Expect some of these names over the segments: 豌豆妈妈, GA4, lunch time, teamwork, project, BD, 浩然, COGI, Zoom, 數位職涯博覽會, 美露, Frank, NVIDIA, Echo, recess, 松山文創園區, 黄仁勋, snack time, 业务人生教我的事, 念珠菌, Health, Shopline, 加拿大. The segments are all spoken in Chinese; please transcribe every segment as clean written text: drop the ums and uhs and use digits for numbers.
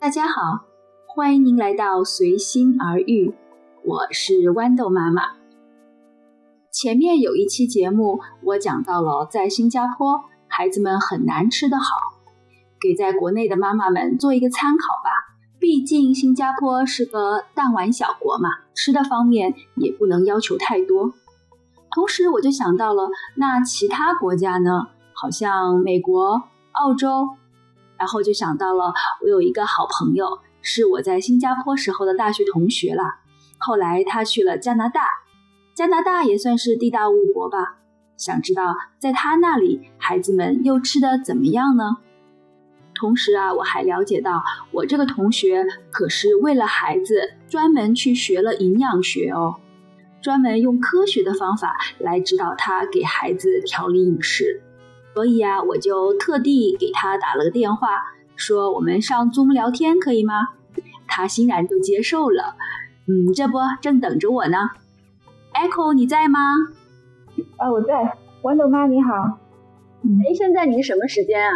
大家好，欢迎您来到随心而遇，我是豌豆妈妈。前面有一期节目，我讲到了在新加坡，孩子们很难吃得好，给在国内的妈妈们做一个参考吧。毕竟新加坡是个弹丸小国嘛，吃的方面也不能要求太多。同时我就想到了，那其他国家呢？好像美国、澳洲，然后就想到了我有一个好朋友，是我在新加坡时候的大学同学啦。后来他去了加拿大，加拿大也算是地大物博吧。想知道在他那里孩子们又吃得怎么样呢？同时啊，我还了解到我这个同学可是为了孩子专门去学了营养学哦，专门用科学的方法来指导他给孩子调理饮食。所以啊，我就特地给他打了个电话，说我们上 Zoom 聊天可以吗？他欣然就接受了。这不正等着我呢。Echo 你在吗？我在。豌豆妈你好。现在您什么时间啊？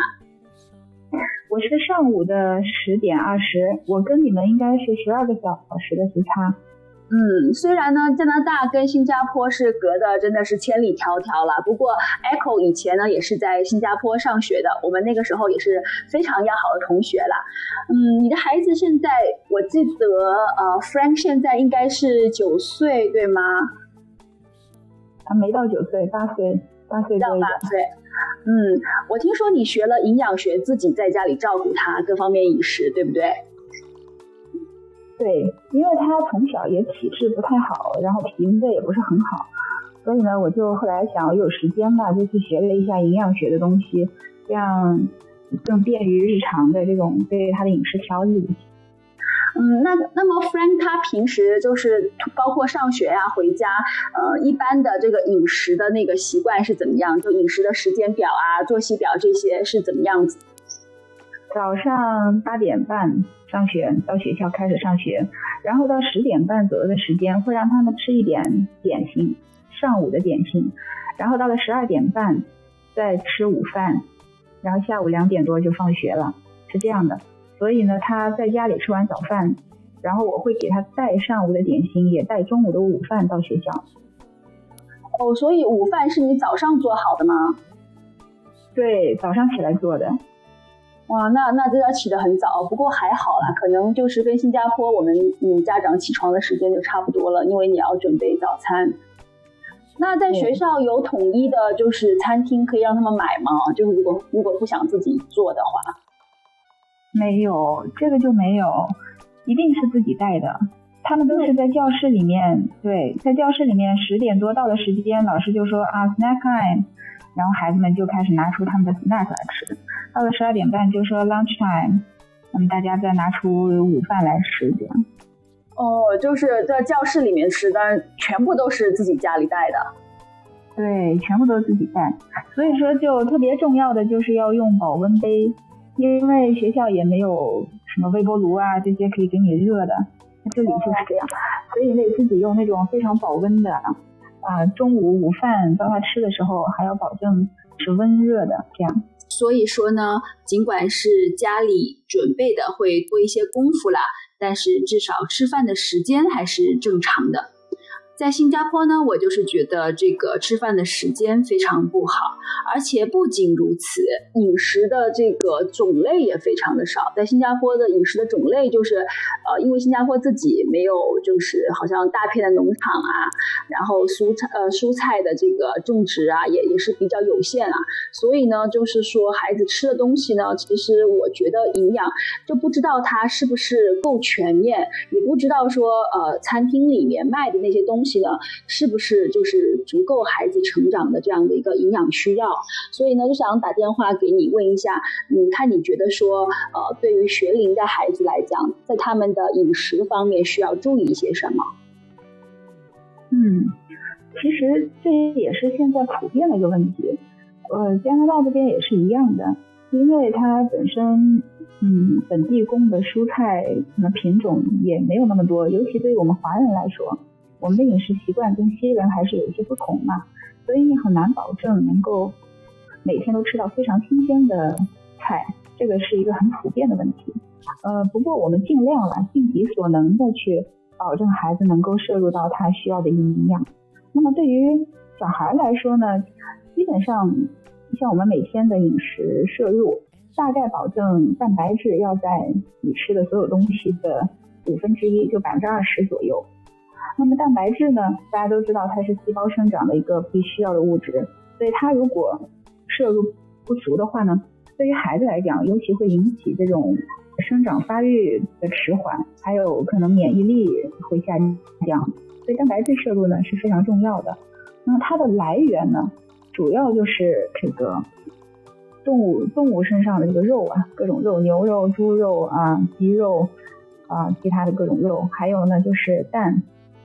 我是上午的10:20，我跟你们应该是12个小时的时差。虽然呢加拿大跟新加坡是隔的真的是千里迢迢了，不过 Echo 以前呢也是在新加坡上学的，我们那个时候也是非常要好的同学了。你的孩子现在我记得Frank 现在应该是9岁对吗？他没到9岁，8岁到8岁。我听说你学了营养学，自己在家里照顾他各方面饮食对不对？对，因为他从小也体质不太好，然后脾胃也不是很好，所以呢，我就后来想有时间吧，就去学了一下营养学的东西，这样更便于日常的这种对他的饮食调理。那么 Frank 他平时就是包括上学啊、回家，一般的这个饮食的那个习惯是怎么样？就饮食的时间表啊、作息表这些是怎么样子？早上8:30上学，到学校开始上学，然后到10:30左右的时间会让他们吃一点点心，上午的点心，然后到了12:30再吃午饭，然后下午2点多就放学了，是这样的。所以呢，他在家里吃完早饭，然后我会给他带上午的点心，也带中午的午饭到学校。所以午饭是你早上做好的吗？对，早上起来做的。那这要起得很早，不过还好啦，可能就是跟新加坡我们家长起床的时间就差不多了，因为你要准备早餐。那在学校有统一的就是餐厅可以让他们买吗？就是如果不想自己做的话。没有，这个就没有，一定是自己带的。他们都是在教室里面，对，在教室里面10点多到的时间，老师就说snack time，然后孩子们就开始拿出他们的 snack 来吃，到了12:30就说 lunch time， 那么大家再拿出午饭来吃这样。就是在教室里面吃，但是全部都是自己家里带的。对，全部都自己带，所以说就特别重要的就是要用保温杯，因为学校也没有什么微波炉啊这些可以给你热的，这里就是这样，所以你得自己用那种非常保温的。中午午饭当他吃的时候还要保证是温热的这样。所以说呢，尽管是家里准备的会多一些功夫啦，但是至少吃饭的时间还是正常的。在新加坡呢，我就是觉得这个吃饭的时间非常不好，而且不仅如此，饮食的这个种类也非常的少。在新加坡的饮食的种类就是因为新加坡自己没有就是好像大片的农场啊，然后蔬菜的这个种植啊也是比较有限啊，所以呢就是说孩子吃的东西呢，其实我觉得营养就不知道它是不是够全面，也不知道说餐厅里面卖的那些东西呢是不是就是足够孩子成长的这样的一个营养需要。所以呢就想打电话给你问一下，你觉得说对于学龄的孩子来讲，在他们的饮食方面需要注意一些什么？其实这也是现在普遍的一个问题，加拿大这边也是一样的，因为它本身本地供的蔬菜什么品种也没有那么多，尤其对于我们华人来说，我们的饮食习惯跟西人还是有一些不同嘛，所以你很难保证能够每天都吃到非常新鲜的菜，这个是一个很普遍的问题。不过我们尽量了，尽己所能的去保证孩子能够摄入到他需要的营养。那么对于小孩来说呢，基本上像我们每天的饮食摄入，大概保证蛋白质要在你吃的所有东西的1/5，就20%左右。那么蛋白质呢，大家都知道它是细胞生长的一个必须要的物质，所以它如果摄入不足的话呢，对于孩子来讲，尤其会引起这种生长发育的迟缓，还有可能免疫力会下降。所以蛋白质摄入呢是非常重要的。那么它的来源呢，主要就是这个动物身上的这个肉啊，各种肉，牛肉、猪肉啊、鸡肉啊，其他的各种肉，还有呢就是蛋、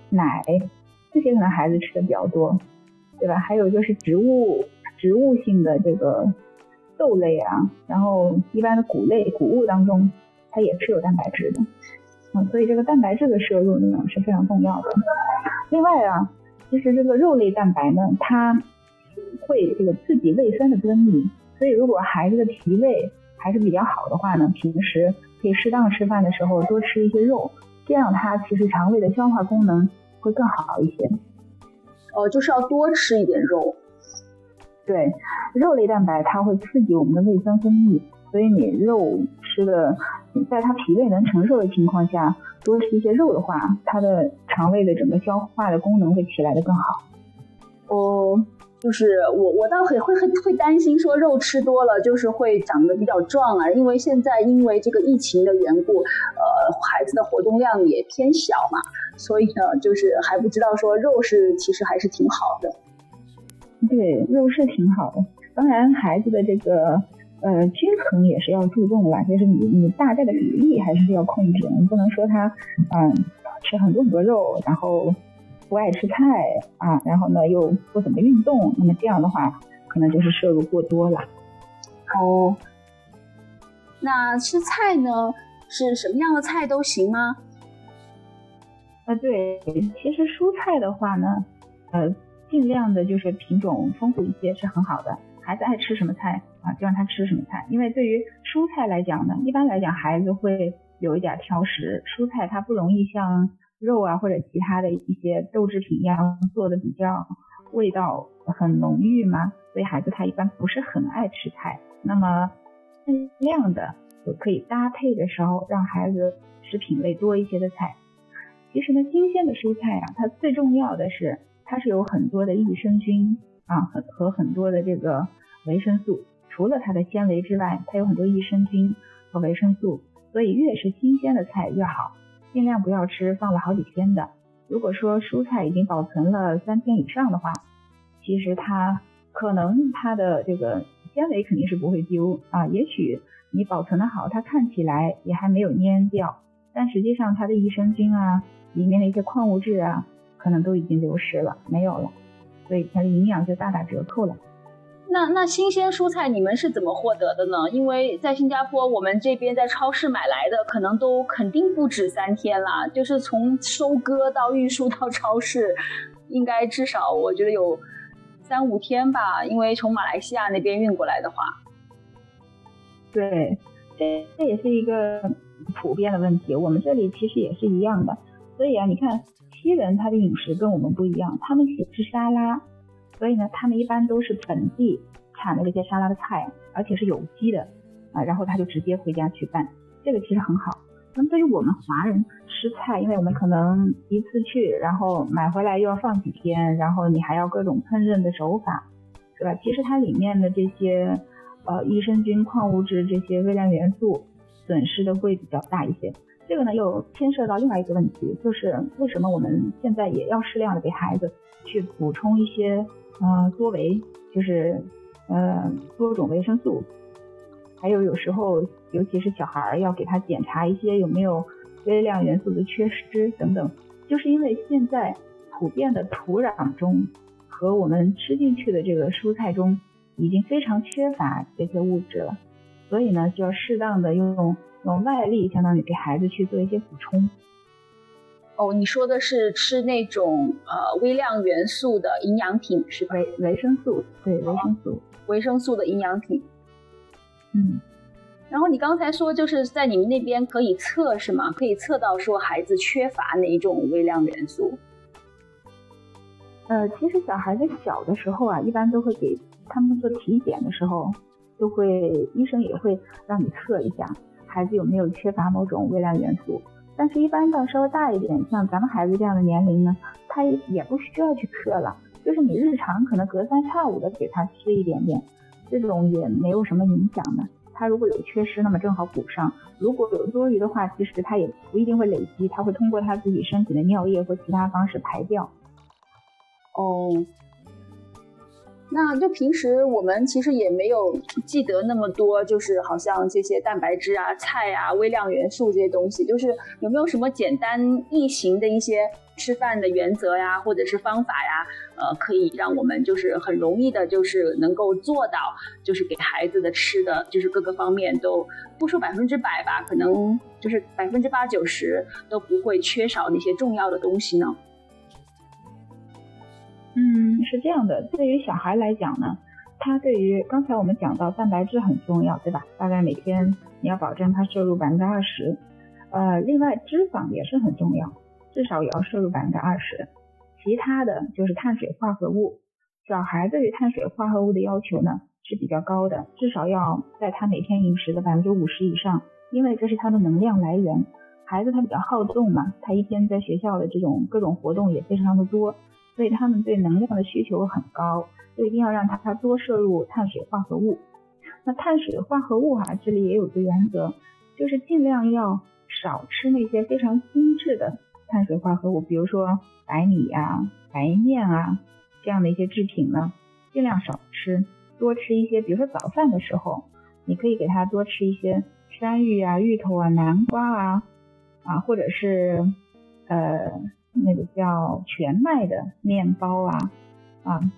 奶，这些可能孩子吃的比较多，对吧？还有就是植物性的这个豆类啊，然后一般的谷物当中，它也是有蛋白质的，所以这个蛋白质的摄入呢是非常重要的。另外啊，其实这个肉类蛋白呢，它会这个刺激胃酸的分泌，所以如果孩子的脾胃还是比较好的话呢，平时可以适当吃饭的时候多吃一些肉，这样它其实肠胃的消化功能会更好一些。就是要多吃一点肉。对，肉类蛋白它会刺激我们的胃酸分泌，所以你肉吃的，在它脾胃能承受的情况下，多吃一些肉的话，它的肠胃的整个消化的功能会起来的更好。就是我倒会担心说肉吃多了就是会长得比较壮啊，因为现在因为这个疫情的缘故，孩子的活动量也偏小嘛，所以呢就是还不知道说肉是其实还是挺好的。对，肉是挺好的，当然孩子的这个均衡也是要注重了，就是你大概的比例还是要控制，你不能说他吃很多肉，然后不爱吃菜啊，然后呢又不怎么运动，那么这样的话可能就是摄入过多了。那吃菜呢，是什么样的菜都行吗？对，其实蔬菜的话呢，尽量的就是品种丰富一些是很好的，孩子爱吃什么菜啊，就让他吃什么菜。因为对于蔬菜来讲呢，一般来讲孩子会有一点挑食，蔬菜它不容易像肉啊或者其他的一些豆制品一样做的比较味道很浓郁嘛，所以孩子他一般不是很爱吃菜。那么尽量的可以搭配的时候让孩子吃品类多一些的菜。其实呢，新鲜的蔬菜啊，它最重要的是它是有很多的益生菌啊和很多的这个维生素，除了它的纤维之外，它有很多益生菌和维生素，所以越是新鲜的菜越好，尽量不要吃放了好几天的。如果说蔬菜已经保存了3天以上的话，其实它可能它的这个纤维肯定是不会丢啊，也许你保存的好，它看起来也还没有蔫掉，但实际上它的益生菌啊，里面的一些矿物质啊，可能都已经流失了，没有了，所以它的营养就大打折扣了。那新鲜蔬菜你们是怎么获得的呢？因为在新加坡，我们这边在超市买来的可能都肯定不止3天啦，就是从收割到运输到超市，应该至少我觉得有3-5天吧，因为从马来西亚那边运过来的话。对，这也是一个普遍的问题，我们这里其实也是一样的。所以啊，你看西人他的饮食跟我们不一样，他们喜欢吃沙拉，所以呢，他们一般都是本地产的这些沙拉的菜，而且是有机的啊，然后他就直接回家去拌，这个其实很好。那么对于我们华人吃菜，因为我们可能一次去，然后买回来又要放几天，然后你还要各种烹饪的手法，对吧？其实它里面的这些益生菌、矿物质这些微量元素损失的会比较大一些。这个呢又牵涉到另外一个问题，就是为什么我们现在也要适量的给孩子去补充一些多维，就是多种维生素，还有时候尤其是小孩要给他检查一些有没有微量元素的缺失等等，就是因为现在普遍的土壤中和我们吃进去的这个蔬菜中已经非常缺乏这些物质了，所以呢就要适当的用外力，相当于给孩子去做一些补充。你说的是吃那种微量元素的营养品是吧？维生素，对，维生素的营养品。然后你刚才说就是在你们那边可以测是吗？可以测到说孩子缺乏哪一种微量元素？其实小孩子小的时候啊，一般都会给他们做体检的时候，就会医生也会让你测一下孩子有没有缺乏某种微量元素。但是一般到稍微大一点，像咱们孩子这样的年龄呢，他也不需要去测了，就是你日常可能隔三差五的给他吃一点点，这种也没有什么影响的。他如果有缺失，那么正好补上；如果有多余的话，其实他也不一定会累积，他会通过他自己身体的尿液或其他方式排掉。哦，那就平时我们其实也没有记得那么多，就是好像这些蛋白质啊、菜啊、微量元素这些东西，就是有没有什么简单易行的一些吃饭的原则呀，或者是方法呀，可以让我们就是很容易的，就是能够做到，就是给孩子的吃的，就是各个方面都不说100%吧，可能就是80%-90%都不会缺少那些重要的东西呢。是这样的，对于小孩来讲呢，他对于刚才我们讲到蛋白质很重要，对吧？大概每天你要保证他摄入20%，另外脂肪也是很重要，至少也要摄入20%。其他的就是碳水化合物，小孩对于碳水化合物的要求呢是比较高的，至少要在他每天饮食的50%以上，因为这是他的能量来源。孩子他比较好动嘛，他一天在学校的这种各种活动也非常的多。所以他们对能量的需求很高，就一定要让他多摄入碳水化合物。那碳水化合物啊，这里也有个原则，就是尽量要少吃那些非常精致的碳水化合物，比如说白米啊、白面啊这样的一些制品呢，尽量少吃，多吃一些，比如说早饭的时候，你可以给他多吃一些山芋啊、芋头啊、南瓜啊或者是那个叫全麦的面包啊，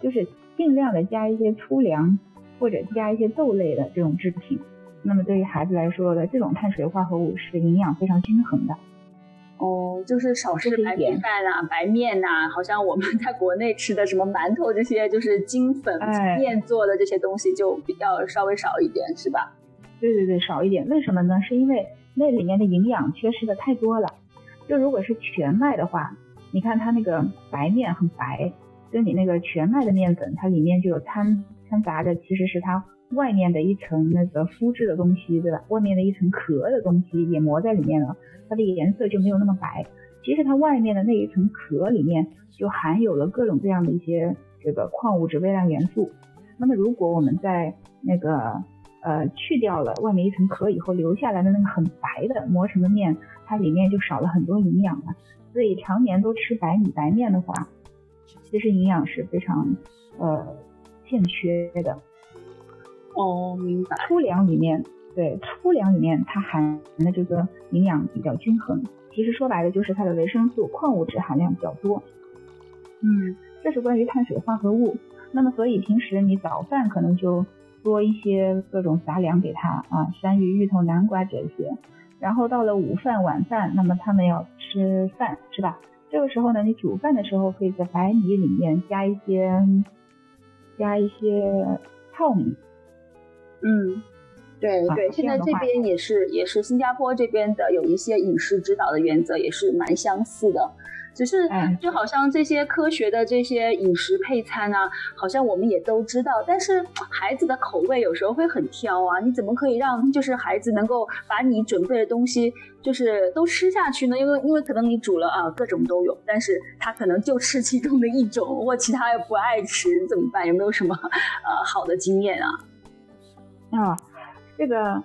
就是尽量的加一些粗粮或者加一些豆类的这种制品。那么对于孩子来说的这种碳水化合物是营养非常均衡的。哦，就是少吃白米饭啊、白面啊，好像我们在国内吃的什么馒头这些，就是精粉面做的这些东西就比较稍微少一点，是吧？对对对，少一点。为什么呢？是因为那里面的营养缺失的太多了。就如果是全麦的话，你看它那个白面很白，所以你那个全麦的面粉，它里面就有掺杂着，其实是它外面的一层那个麸质的东西，对吧？外面的一层壳的东西也磨在里面了，它的颜色就没有那么白。其实它外面的那一层壳里面就含有了各种各样的一些这个矿物质、微量元素。那么如果我们在那个去掉了外面一层壳以后，留下来的那个很白的磨成的面，它里面就少了很多营养了。所以常年都吃白米白面的话，其实营养是非常欠缺的。哦，明白。粗粮里面它含的这个营养比较均衡，其实说白了就是它的维生素、矿物质含量比较多。这是关于碳水化合物。那么所以平时你早饭可能就多一些各种杂粮给它啊，山芋、芋头、南瓜这些。然后到了午饭、晚饭，那么他们要吃饭，是吧？这个时候呢，你煮饭的时候可以在白米里面加一些糙米。对对，现在这边也是新加坡这边的有一些饮食指导的原则也是蛮相似的，只是就好像这些科学的这些饮食配餐啊，好像我们也都知道，但是孩子的口味有时候会很挑啊，你怎么可以让就是孩子能够把你准备的东西就是都吃下去呢？因为可能你煮了啊各种都有，但是他可能就吃其中的一种，或其他又不爱吃，怎么办？有没有什么好的经验啊？这个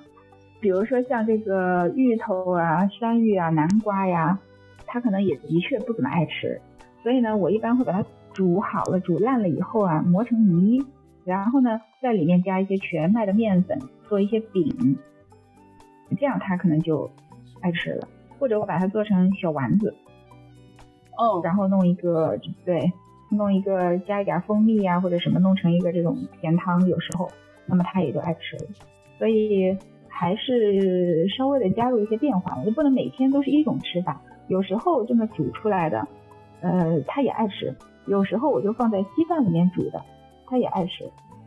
比如说像这个芋头啊、山芋啊、南瓜呀，他可能也的确不怎么爱吃，所以呢我一般会把它煮好了、煮烂了以后啊，磨成泥，然后呢在里面加一些全麦的面粉，做一些饼，这样他可能就爱吃了。或者我把它做成小丸子，然后弄一个加一点蜂蜜啊或者什么，弄成一个这种甜汤，有时候那么他也就爱吃了。所以还是稍微的加入一些变化，就不能每天都是一种吃法。有时候这么煮出来的，他也爱吃；有时候我就放在稀饭里面煮的，他也爱吃。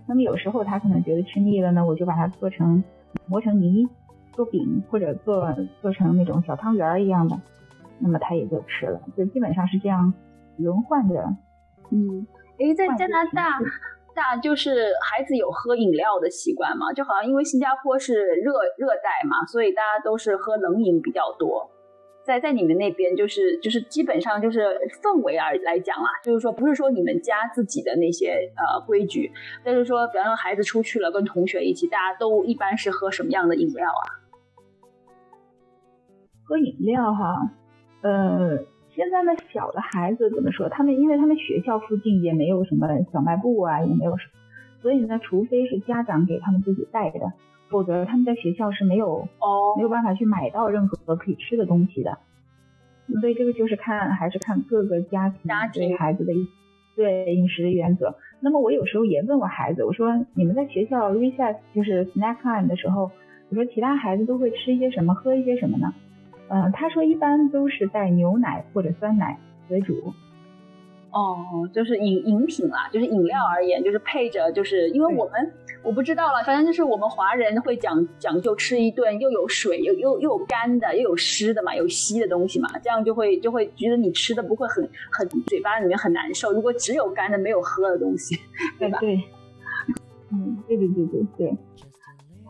那么有时候他可能觉得吃腻了呢，我就把它磨成泥，做饼或者做成那种小汤圆一样的，那么他也就吃了，就基本上是这样轮换着。嗯，诶，在加拿大就是孩子有喝饮料的习惯嘛，就好像因为新加坡是热带嘛，所以大家都是喝冷饮比较多。在你们那边就是基本上就是氛围来讲啦，就是说不是说你们家自己的那些规矩，但是说比方说孩子出去了跟同学一起，大家都一般是喝什么样的饮料啊？喝饮料哈，现在的小的孩子怎么说，他们因为他们学校附近也没有什么小卖部啊，也没有什么，所以呢除非是家长给他们自己带的，否则他们在学校是没有办法去买到任何可以吃的东西的。所以这个就是还是看各个家庭对孩子的对饮食的原则。那么我有时候也问我孩子，我说你们在学校 recess 就是 snack time 的时候，我说其他孩子都会吃一些什么喝一些什么呢？他说一般都是带牛奶或者酸奶为主。哦，就是饮品啦，就是饮料而言，就是配着，就是因为我不知道了，反正就是我们华人会讲究吃一顿又有水又有干的又有湿的嘛，有稀的东西嘛，这样就会觉得你吃的不会很嘴巴里面很难受，如果只有干的没有喝的东西，对吧？对，嗯，对，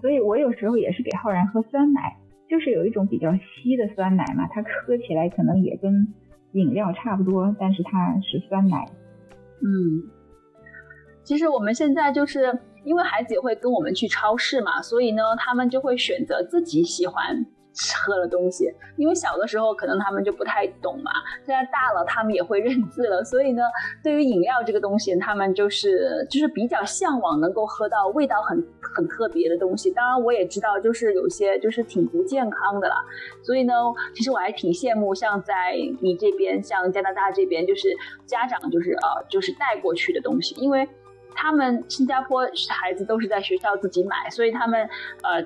所以我有时候也是给浩然喝酸奶，就是有一种比较稀的酸奶嘛，它喝起来可能也跟饮料差不多，但是它是酸奶。嗯，其实我们现在就是因为孩子也会跟我们去超市嘛，所以呢他们就会选择自己喜欢喝的东西，因为小的时候可能他们就不太懂嘛，现在大了他们也会认字了，所以呢对于饮料这个东西他们就是比较向往能够喝到味道很特别的东西。当然我也知道就是有些就是挺不健康的啦，所以呢其实我还挺羡慕像在你这边像加拿大这边就是家长就是带过去的东西，因为他们新加坡孩子都是在学校自己买，所以他们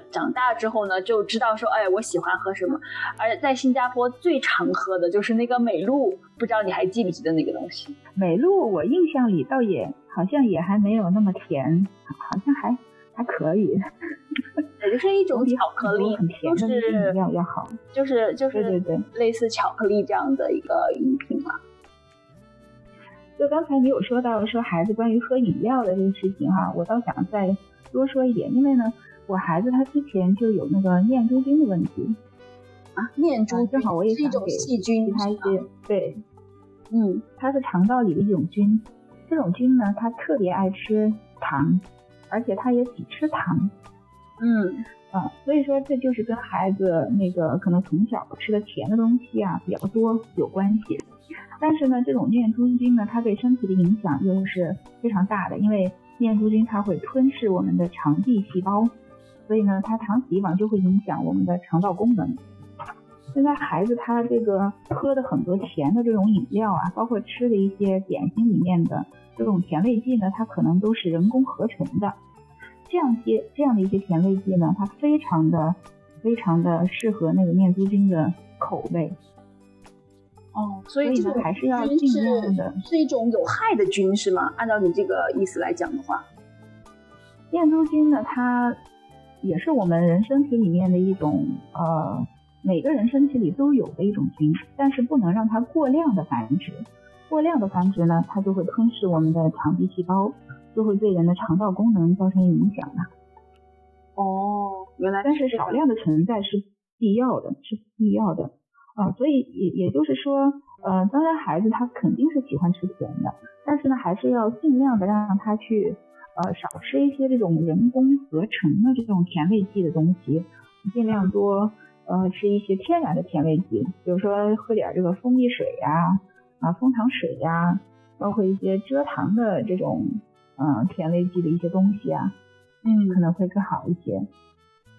长大之后呢就知道说哎我喜欢喝什么。而在新加坡最常喝的就是那个美露，不知道你还记不记得那个东西？美露我印象里倒也好像也还没有那么甜，好像还可以，也就是一种巧克力，很甜的饮料要好，就是对类似巧克力这样的一个饮品嘛。就刚才你有说到说孩子关于喝饮料的这个事情哈，我倒想再多说一点，因为呢，我孩子他之前就有那个念珠菌的问题啊，念珠菌正好我也想给细菌他一些，对，嗯，它是肠道里的一种菌，这种菌呢，它特别爱吃糖，而且它也喜吃糖，嗯，啊，所以说这就是跟孩子那个可能从小吃的甜的东西啊比较多有关系。但是呢这种念珠菌呢它对身体的影响又是非常大的，因为念珠菌它会吞噬我们的肠壁细胞，所以呢它长此以往就会影响我们的肠道功能。现在孩子他这个喝的很多甜的这种饮料啊，包括吃的一些点心里面的这种甜味剂呢，它可能都是人工合成的，这样的一些甜味剂呢它非常的适合那个念珠菌的口味。哦，所以这还是要尽量的，是一种有害的菌是吗？按照你这个意思来讲的话，念珠菌呢，它也是我们人身体里面的一种每个人身体里都有的一种菌，但是不能让它过量的繁殖。过量的繁殖呢，它就会吞噬我们的肠壁细胞，就会对人的肠道功能造成影响了。哦，原来，但是少量的存在是必要的，是必要的。所以也就是说，当然孩子他肯定是喜欢吃甜的，但是呢，还是要尽量的让他去少吃一些这种人工合成的这种甜味剂的东西，尽量多吃一些天然的甜味剂，比如说喝点这个蜂蜜水呀、蜂糖水呀、包括一些蔗糖的这种甜味剂的一些东西啊，嗯，可能会更好一些。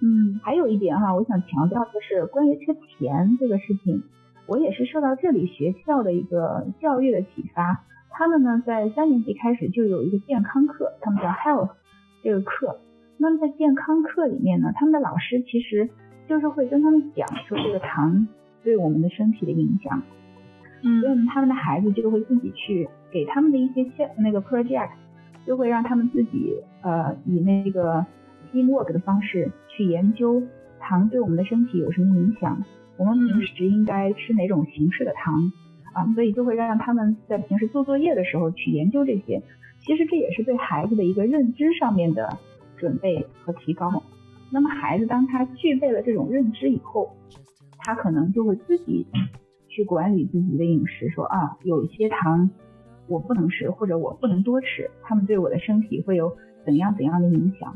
嗯，还有一点哈，我想强调的是关于吃甜这个事情，我也是受到这里学校的一个教育的启发。他们呢在3年级开始就有一个健康课，他们叫 Health 这个课。那么在健康课里面呢，他们的老师其实就是会跟他们讲说这个糖对我们的身体的影响。嗯，所以他们的孩子就会自己去给他们的一些那个 project， 就会让他们自己以那个teamwork 的方式去研究糖对我们的身体有什么影响，我们平时应该吃哪种形式的糖啊，所以就会让他们在平时做作业的时候去研究这些。其实这也是对孩子的一个认知上面的准备和提高。那么孩子当他具备了这种认知以后，他可能就会自己去管理自己的饮食，说啊，有一些糖我不能吃，或者我不能多吃，他们对我的身体会有怎样怎样的影响。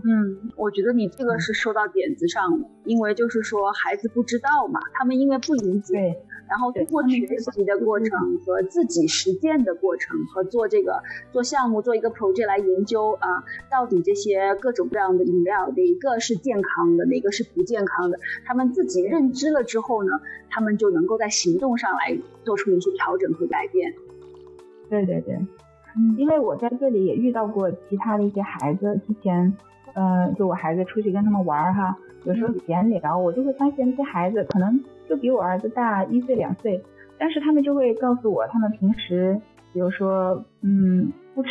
我觉得你这个是说到点子上了，因为就是说孩子不知道嘛，他们因为不理解，然后通过学习的过程和自己实践的过程和做项目，做一个 project 来研究啊，到底这些各种各样的饮料哪个是健康的，哪个是不健康的，他们自己认知了之后呢，他们就能够在行动上来做出一些调整和改变。对对对，因为我在这里也遇到过其他的一些孩子，之前就我孩子出去跟他们玩哈，有时候闲聊，我就会发现这些孩子可能就比我儿子大1岁2岁，但是他们就会告诉我，他们平时比如说不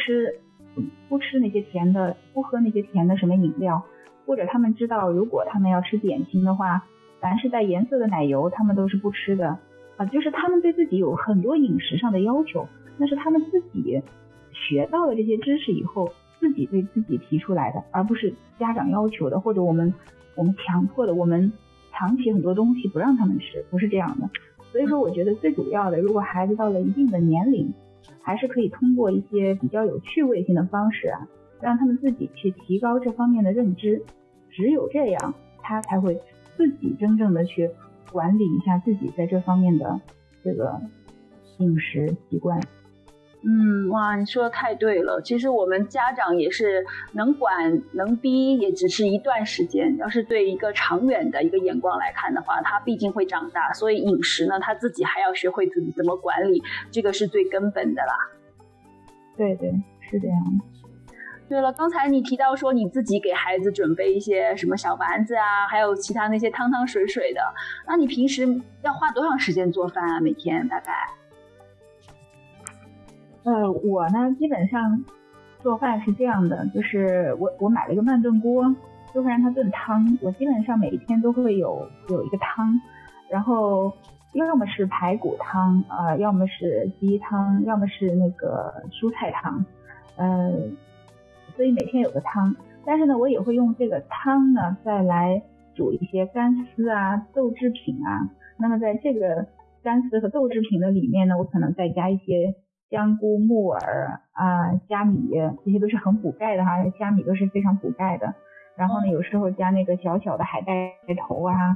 吃那些甜的，不喝那些甜的什么饮料，或者他们知道如果他们要吃点心的话，凡是带颜色的奶油他们都是不吃的啊，就是他们对自己有很多饮食上的要求，那是他们自己学到了这些知识以后自己对自己提出来的，而不是家长要求的，或者我们强迫的，我们藏起很多东西不让他们吃，不是这样的。所以说我觉得最主要的，如果孩子到了一定的年龄，还是可以通过一些比较有趣味性的方式啊，让他们自己去提高这方面的认知，只有这样他才会自己真正的去管理一下自己在这方面的这个饮食习惯。哇，你说的太对了。其实我们家长也是能管能逼也只是一段时间，要是对一个长远的一个眼光来看的话，他毕竟会长大，所以饮食呢他自己还要学会自己怎么管理，这个是最根本的啦。对对，是这样。对了，刚才你提到说你自己给孩子准备一些什么小丸子啊，还有其他那些汤汤水水的，那你平时要花多长时间做饭啊，每天大概？我呢基本上做饭是这样的，就是我买了一个慢炖锅，就会让它炖汤，我基本上每一天都会有一个汤，然后要么是排骨汤要么是鸡汤，要么是那个蔬菜汤，所以每天有个汤。但是呢我也会用这个汤呢再来煮一些干丝啊豆制品啊，那么在这个干丝和豆制品的里面呢，我可能再加一些香菇、木耳啊、虾米，这些都是很补钙的哈，虾米都是非常补钙的。然后呢，有时候加那个小小的海带头啊，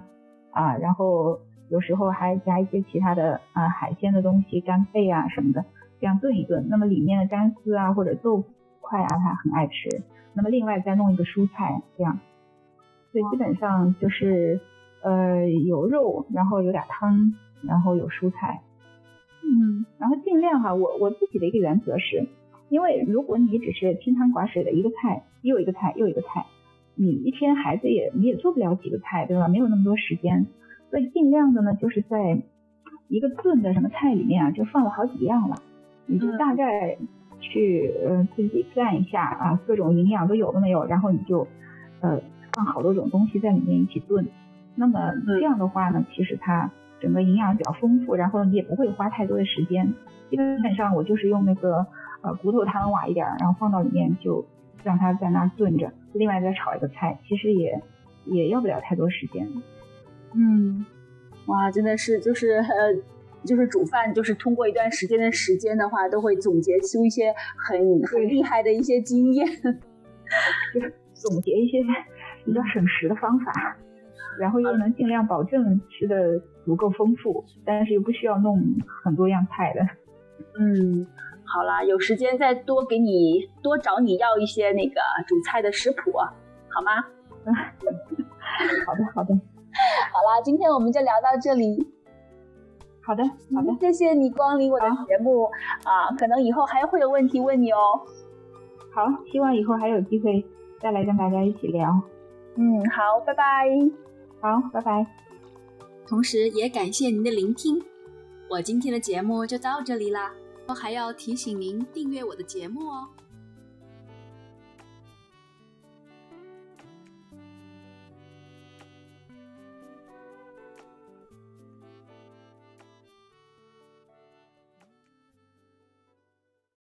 然后有时候还加一些其他的海鲜的东西，干贝啊什么的，这样炖一炖。那么里面的干丝啊或者豆块啊，他很爱吃。那么另外再弄一个蔬菜，这样。所以基本上就是有肉，然后有点汤，然后有蔬菜。然后尽量哈，我自己的一个原则是，因为如果你只是清汤寡水的一个菜又一个菜又一个菜，你一天孩子你也做不了几个菜，对吧？没有那么多时间，所以尽量的呢，就是在一个炖的什么菜里面啊，就放了好几样了，你就大概去自己干一下啊，各种营养都有了没有，然后你就放好多种东西在里面一起炖，那么这样的话呢，其实它整个营养比较丰富，然后你也不会花太多的时间。基本上我就是用那个骨头汤挖一点，然后放到里面，就让它在那炖着，另外再炒一个菜，其实也要不了太多时间。哇，真的是就是煮饭，就是通过一段时间的时间的话，都会总结出一些很厉害的一些经验，就是总结一些比较省时的方法。然后又能尽量保证吃的足够丰富，但是又不需要弄很多样菜的。好啦，有时间再多找你要一些那个煮菜的食谱，好吗？好的。好啦，今天我们就聊到这里。好的。谢谢你光临我的节目啊，可能以后还会有问题问你哦。好，希望以后还有机会再来跟大家一起聊。好，拜拜。好，拜拜。同时也感谢您的聆听，我今天的节目就到这里啦。我还要提醒您订阅我的节目哦。